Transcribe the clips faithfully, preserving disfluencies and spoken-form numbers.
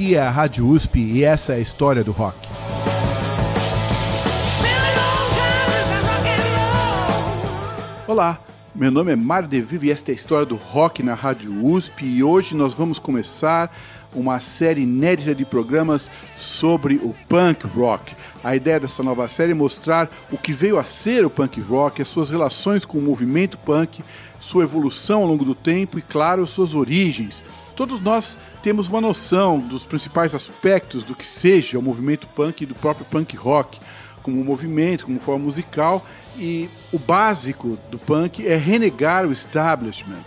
Aqui é a Rádio U S P e essa é a História do Rock. Olá, meu nome é Mário De Vivo e esta é a História do Rock na Rádio U S P, e hoje nós vamos começar uma série inédita de programas sobre o punk rock. A ideia dessa nova série é mostrar o que veio a ser o punk rock, as suas relações com o movimento punk, sua evolução ao longo do tempo e, claro, suas origens. Todos nós temos uma noção dos principais aspectos do que seja o movimento punk e do próprio punk rock, como movimento, como forma musical, e o básico do punk é renegar o establishment.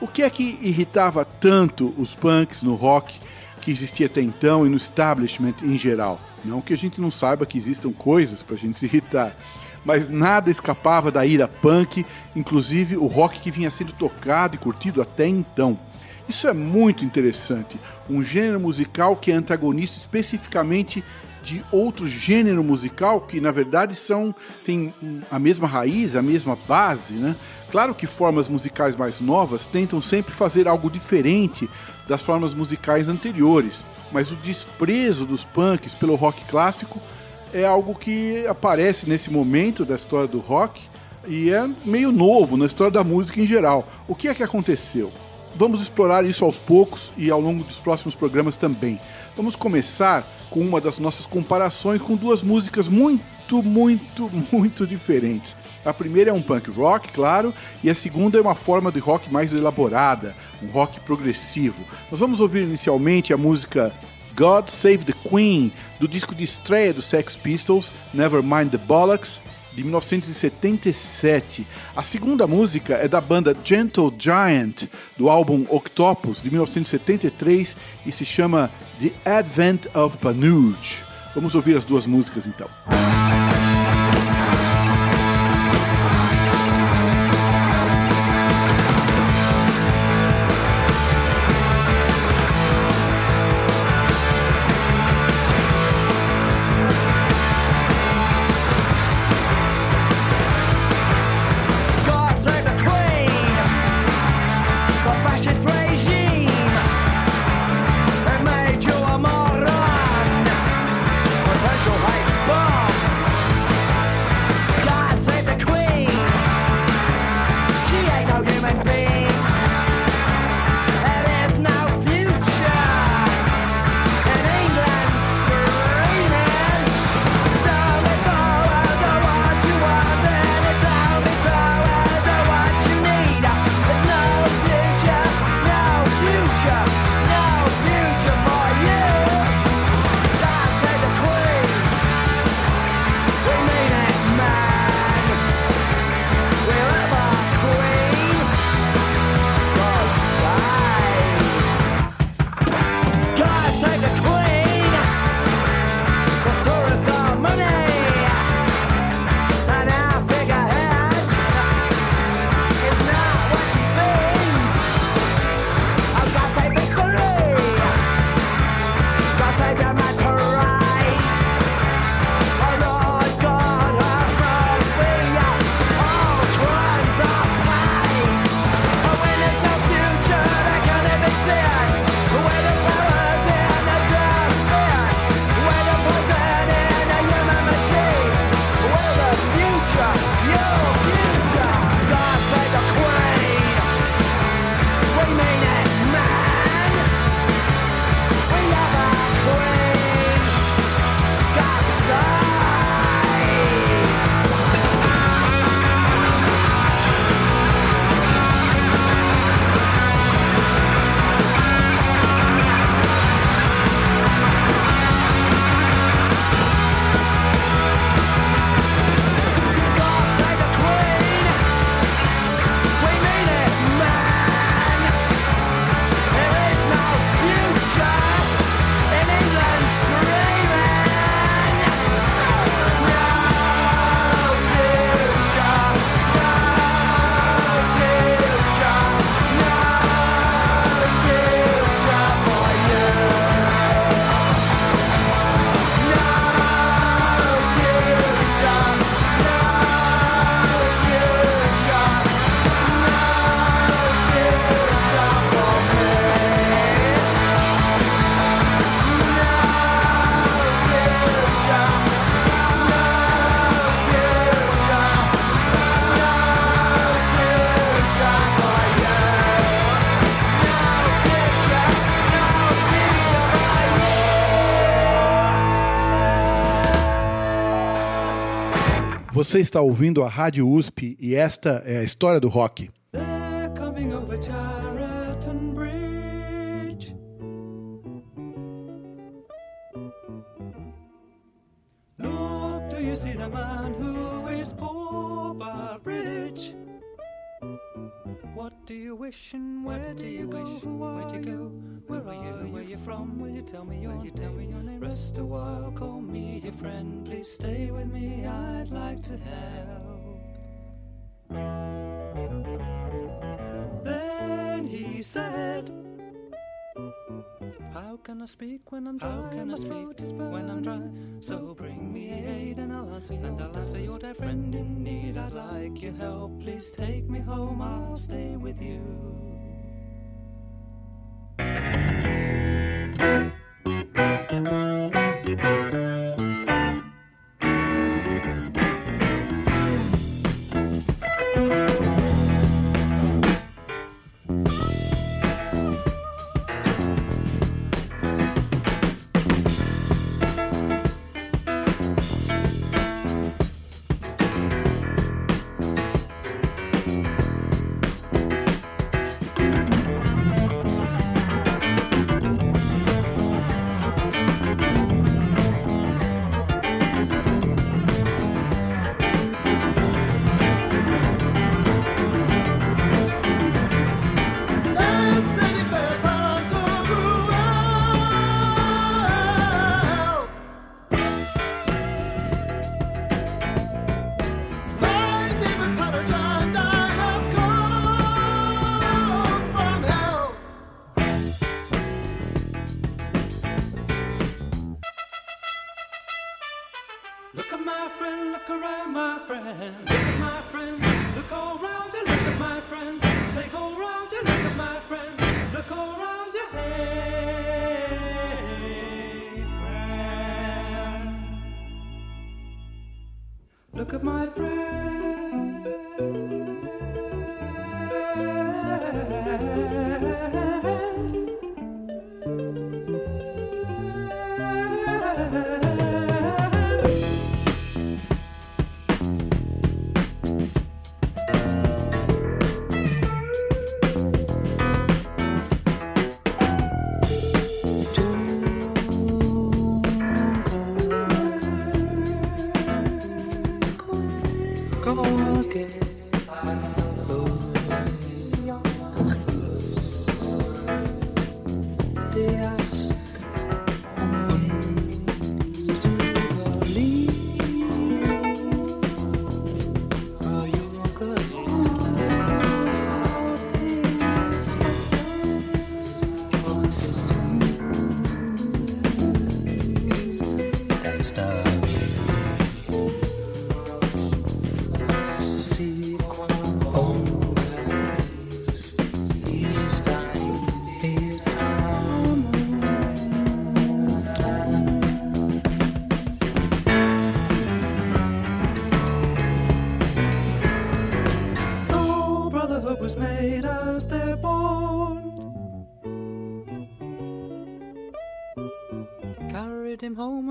O que é que irritava tanto os punks no rock que existia até então e no establishment em geral? Não que a gente não saiba que existam coisas para a gente se irritar, mas nada escapava da ira punk, inclusive o rock que vinha sendo tocado e curtido até então. Isso é muito interessante, um gênero musical que é antagonista especificamente de outro gênero musical que, na verdade, são, tem a mesma raiz, a mesma base, né? Claro que formas musicais mais novas tentam sempre fazer algo diferente das formas musicais anteriores, mas o desprezo dos punks pelo rock clássico é algo que aparece nesse momento da história do rock e é meio novo na história da música em geral. O que é que aconteceu? Vamos explorar isso aos poucos e ao longo dos próximos programas também. Vamos começar com uma das nossas comparações com duas músicas muito, muito, muito diferentes. A primeira é um punk rock, claro, e a segunda é uma forma de rock mais elaborada, um rock progressivo. Nós vamos ouvir inicialmente a música God Save the Queen, do disco de estreia do Sex Pistols, Never Mind the Bollocks, de mil novecentos e setenta e sete. A segunda música é da banda Gentle Giant, do álbum Octopus, de mil novecentos e setenta e três, e se chama The Advent of Panurge. Vamos ouvir as duas músicas então. Potential heights bomb. Você está ouvindo a Rádio U S P e esta é a História do Rock. They're coming over Chariton Bridge. Look, do you see the man who is poor but rich? What do you wish and where do you go? Who are you? Where are you? Where you from? Will you tell me your name? Rest a while, call me your friend. Please stay with me, I'd like to help. Then he said, how can I speak when I'm dry? How can I speak when I'm dry? So bring me aid and I'll answer you. And I'll answer your dear friend in need. I'd like your help. Please take me home, I'll stay with you.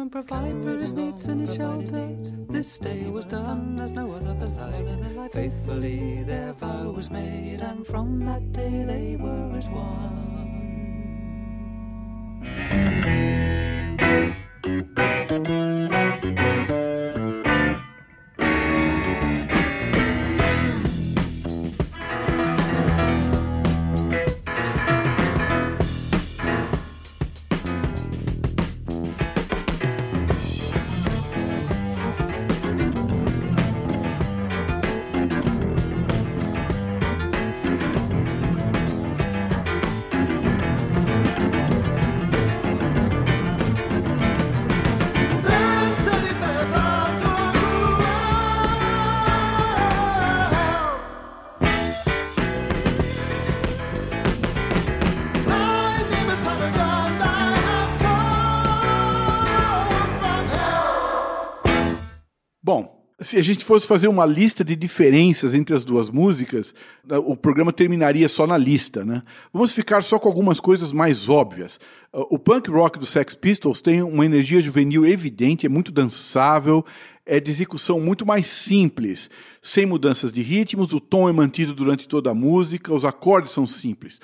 Provide for his needs and his shelter. This day was done as no other than life. Faithfully their vow was made, and from that day they were as one. Se a gente fosse fazer uma lista de diferenças entre as duas músicas, o programa terminaria só na lista, né? Vamos ficar só com algumas coisas mais óbvias. O punk rock do Sex Pistols tem uma energia juvenil evidente, é muito dançável, é de execução muito mais simples, sem mudanças de ritmos, o tom é mantido durante toda a música, os acordes são simples.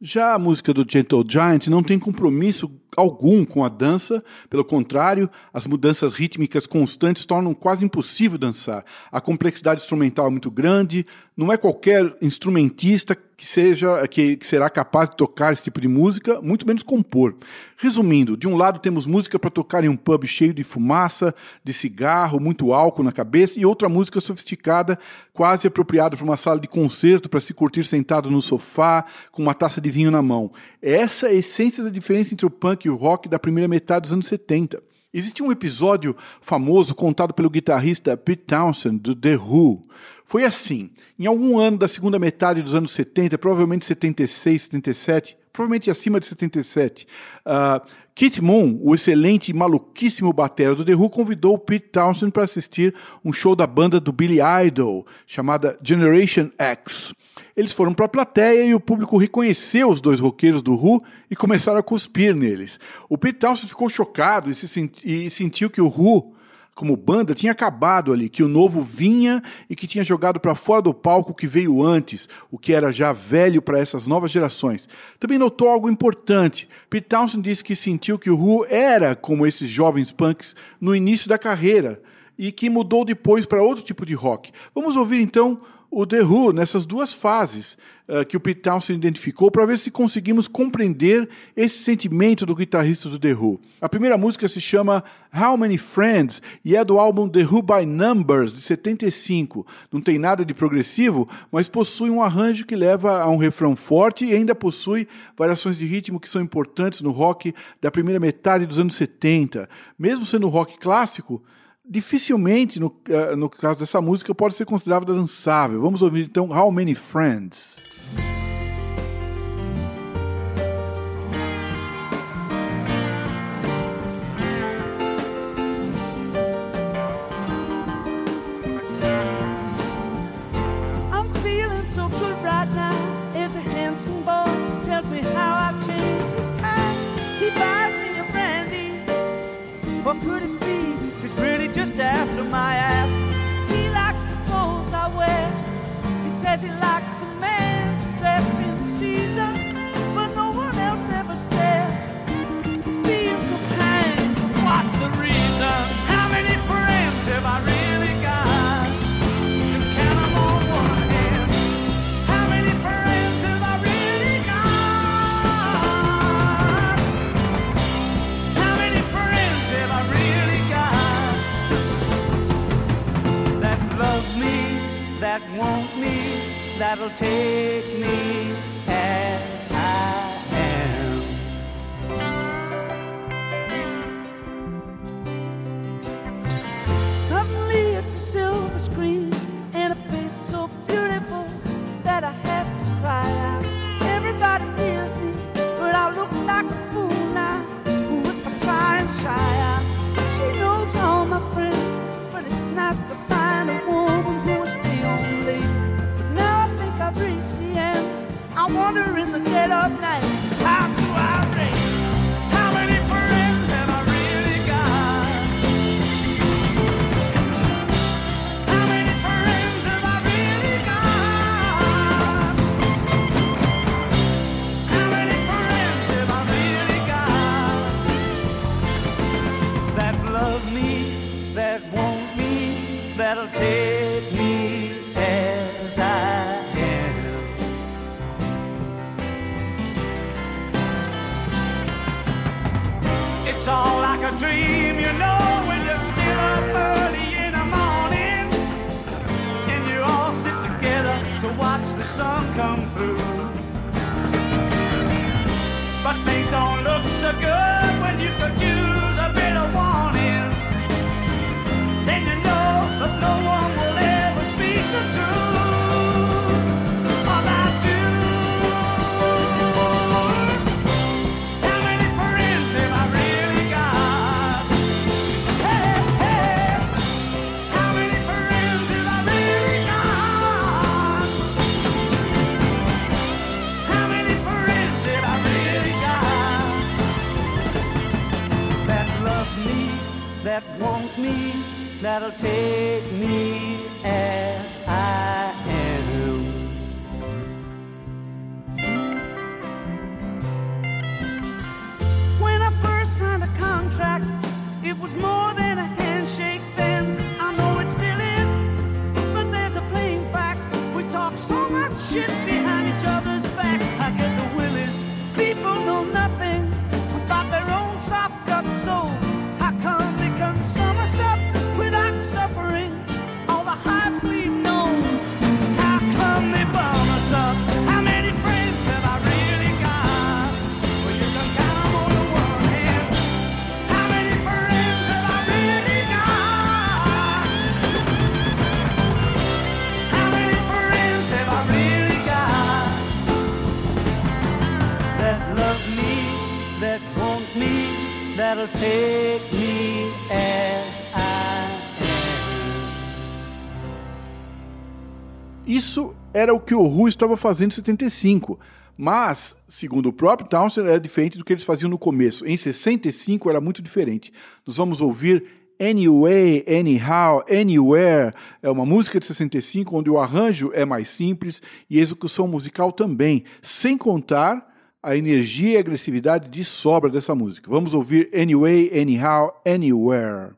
Já a música do Gentle Giant não tem compromisso algum com a dança, pelo contrário, as mudanças rítmicas constantes tornam quase impossível dançar. A complexidade instrumental é muito grande, não é qualquer instrumentista que, seja, que, que será capaz de tocar esse tipo de música, muito menos compor. Resumindo, de um lado temos música para tocar em um pub cheio de fumaça, de cigarro, muito álcool na cabeça, e outra música sofisticada, quase apropriada para uma sala de concerto, para se curtir sentado no sofá, com uma taça de vinho na mão. Essa é a essência da diferença entre o punk e o rock da primeira metade dos anos setenta. Existe um episódio famoso contado pelo guitarrista Pete Townshend, do The Who. Foi assim, em algum ano da segunda metade dos anos setenta, provavelmente setenta e seis, setenta e sete, provavelmente acima de setenta e sete, uh, Keith Moon, o excelente e maluquíssimo batera do The Who, convidou o Pete Townshend para assistir um show da banda do Billy Idol, chamada Generation X. Eles foram para a plateia e o público reconheceu os dois roqueiros do Who e começaram a cuspir neles. O Pete Townshend ficou chocado e, se senti- e sentiu que o Who, como banda, tinha acabado ali, que o novo vinha e que tinha jogado para fora do palco o que veio antes, o que era já velho para essas novas gerações. Também notou algo importante. Pete Townshend disse que sentiu que o Who era como esses jovens punks no início da carreira e que mudou depois para outro tipo de rock. Vamos ouvir então o The Who nessas duas fases uh, que o Pete Townshend identificou para ver se conseguimos compreender esse sentimento do guitarrista do The Who. A primeira música se chama How Many Friends e é do álbum The Who by Numbers, de setenta e cinco. Não tem nada de progressivo, mas possui um arranjo que leva a um refrão forte e ainda possui variações de ritmo que são importantes no rock da primeira metade dos anos setenta. Mesmo sendo rock clássico, dificilmente, no, uh, no caso dessa música, pode ser considerada dançável. Vamos ouvir então How Many Friends? I'm feeling so good right now. As a handsome boy tells me how I've changed his past. He buys me a brandy. What could it be? Really just after my ass. He likes the clothes I wear. He says he likes a man dressed in season, but no one else ever stares. He's being so kind. What's the reason? How many friends have I really got? You count them on one hand. How many friends have I really got? How many friends have I really got? Love me, that want me, that'll take me as I am. Suddenly it's a silver screen and a face so beautiful that I have to cry out. Everybody hears me, but I look like a fool now with my crying shy out. She knows all my friends, but it's nice to find a woman who is the only. But now I think I've reached the end. I wander in the dead of night. How do I break? How many friends have I really got? How many friends have I really got? How many friends have I really got? That love me, that won't. That'll take me as I am. It's all like a dream, you know, when you're still up early in the morning, and you all sit together to watch the sun come through. But things don't look so good when you could use a bit of warning. Then you know that no one will ever speak the truth about you. How many friends have I really got? Hey, hey. How many friends have I really got? How many friends have I really got? Well, take me as I am. When I first signed a contract, it was more than a handshake then. I know it still is, but there's a plain fact. We talk so much shit behind each other's backs. I get the willies. People know nothing about their own soft up soul. How come they can sum us up without suffering all the hype we've known? How come they bum us up? How many friends have I really got? Well, you can count them on the one hand. How many friends have I really got? How many friends have I really got? That love me, that want me, that'll take me as. Isso era o que o Who estava fazendo em setenta e cinco, mas, segundo o próprio Townsend, era diferente do que eles faziam no começo. Em sessenta e cinco era muito diferente. Nós vamos ouvir Anyway, Anyhow, Anywhere. É uma música de sessenta e cinco onde o arranjo é mais simples e a execução musical também, sem contar a energia e a agressividade de sobra dessa música. Vamos ouvir Anyway, Anyhow, Anywhere.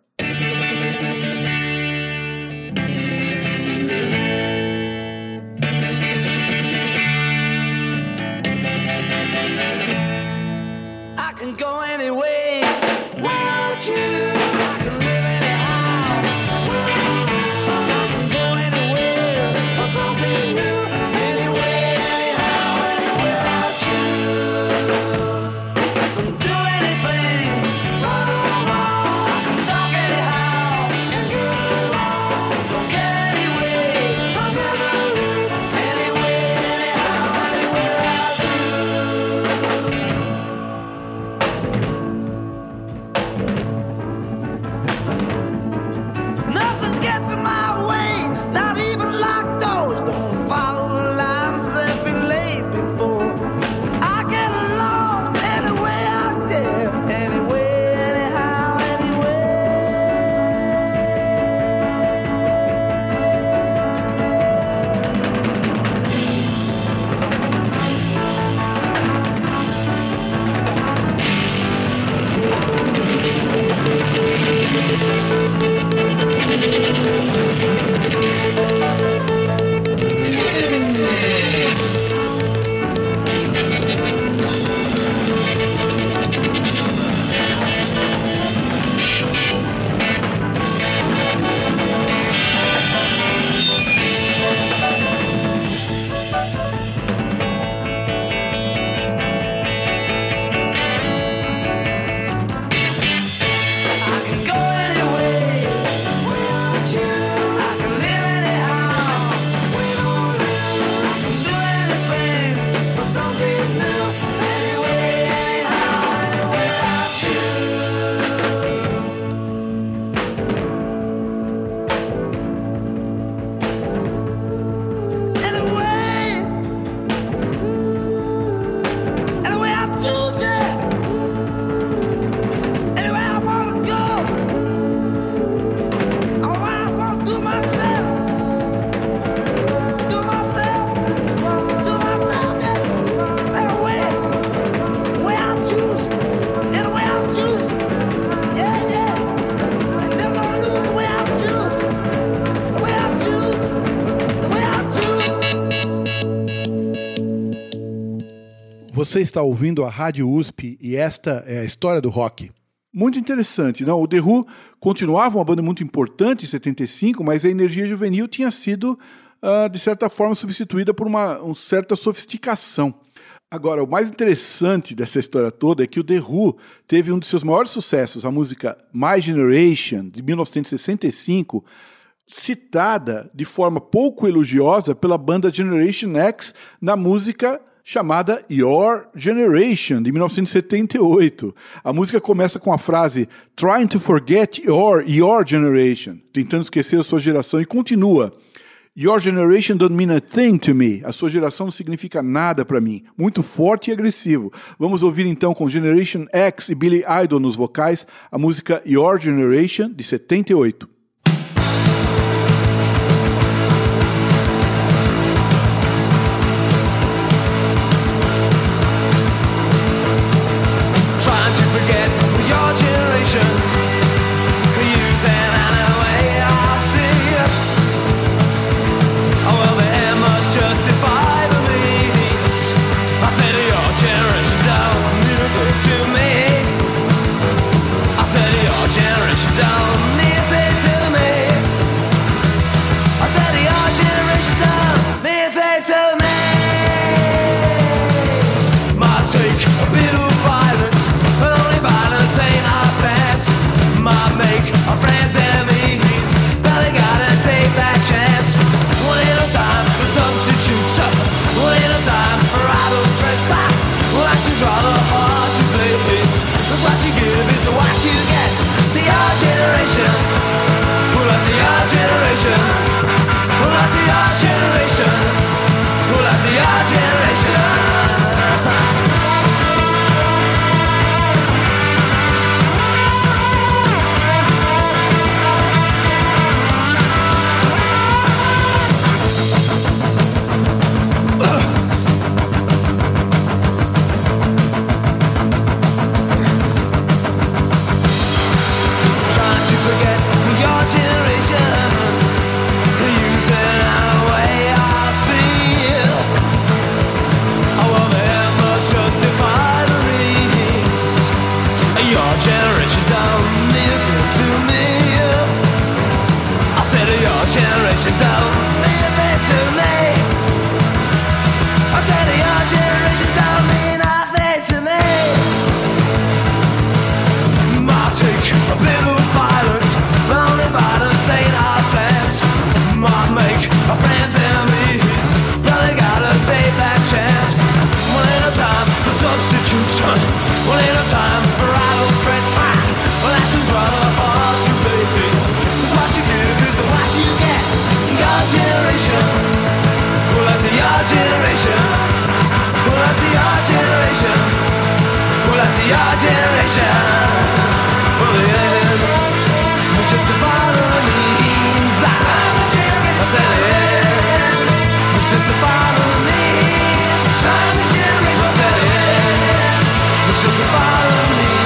Você está ouvindo a Rádio U S P e esta é a História do Rock. Muito interessante, não? O The Who continuava uma banda muito importante em setenta e cinco, mas a energia juvenil tinha sido, uh, de certa forma, substituída por uma, uma certa sofisticação. Agora, o mais interessante dessa história toda é que o The Who teve um dos seus maiores sucessos, a música My Generation, de mil novecentos e sessenta e cinco, citada de forma pouco elogiosa pela banda Generation X na música chamada Your Generation, de mil novecentos e setenta e oito. A música começa com a frase "Trying to forget your, your generation", tentando esquecer a sua geração, e continua "Your generation don't mean a thing to me", a sua geração não significa nada para mim. Muito forte e agressivo. Vamos ouvir então, com Generation X e Billy Idol nos vocais, a música Your Generation, de setenta e oito. your generation will live. It's just a violence. I'm a generation. I said it. It's just a violence. I'm a generation. I said it. It's just a violence.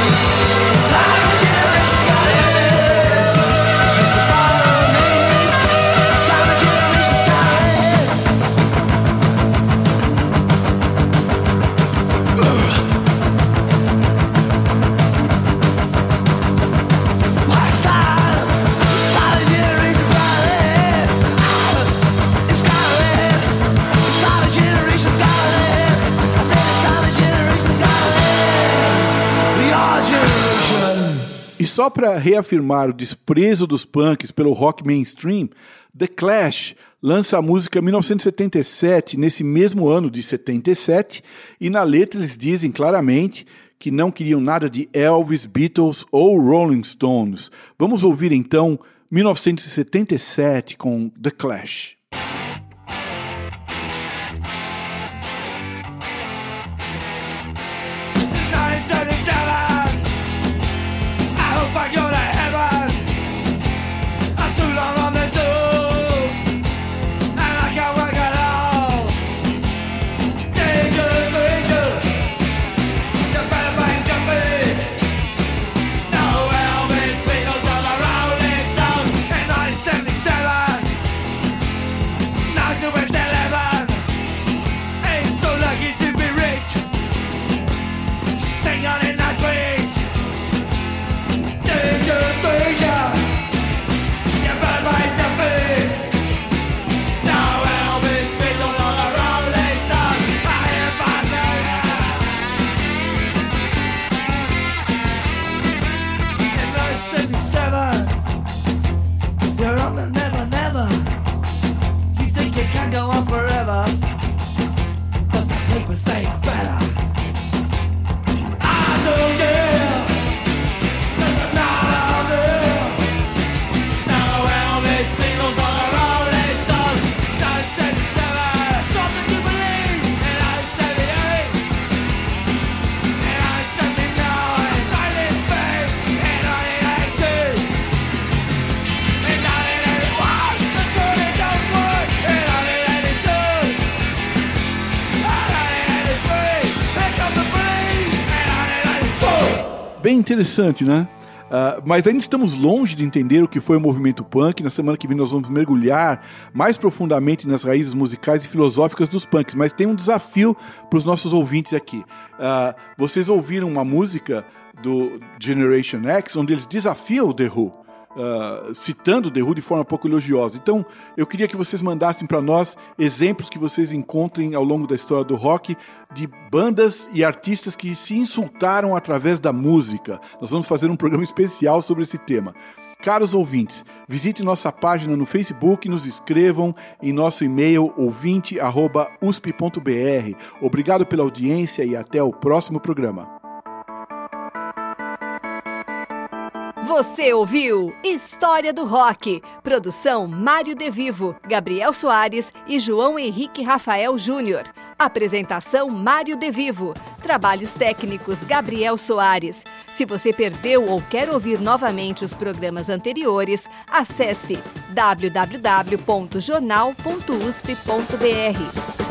I'm a generation. Got it. It's just a violence. It's time a generation. Got it. Ugh. E só para reafirmar o desprezo dos punks pelo rock mainstream, The Clash lança a música mil novecentos e setenta e sete nesse mesmo ano de setenta e sete, e na letra eles dizem claramente que não queriam nada de Elvis, Beatles ou Rolling Stones. Vamos ouvir então mil novecentos e setenta e sete com The Clash. Bem interessante, né? Uh, mas ainda estamos longe de entender o que foi o movimento punk. Na semana que vem nós vamos mergulhar mais profundamente nas raízes musicais e filosóficas dos punks, mas tem um desafio para os nossos ouvintes aqui. Uh, vocês ouviram uma música do Generation X, onde eles desafiam o The Who, uh, citando o The Who de forma pouco elogiosa. Então, eu queria que vocês mandassem para nós exemplos que vocês encontrem ao longo da história do rock, de bandas e artistas que se insultaram através da música. Nós vamos fazer um programa especial sobre esse tema. Caros ouvintes, visitem nossa página no Facebook, nos escrevam em nosso e-mail ouvinte arroba u s p ponto b r. Obrigado pela audiência e até o próximo programa. Você ouviu História do Rock, produção Mário De Vivo, Gabriel Soares e João Henrique Rafael Júnior. Apresentação Mário De Vivo. Trabalhos técnicos Gabriel Soares. Se você perdeu ou quer ouvir novamente os programas anteriores, acesse w w w ponto jornal ponto u s p ponto b r.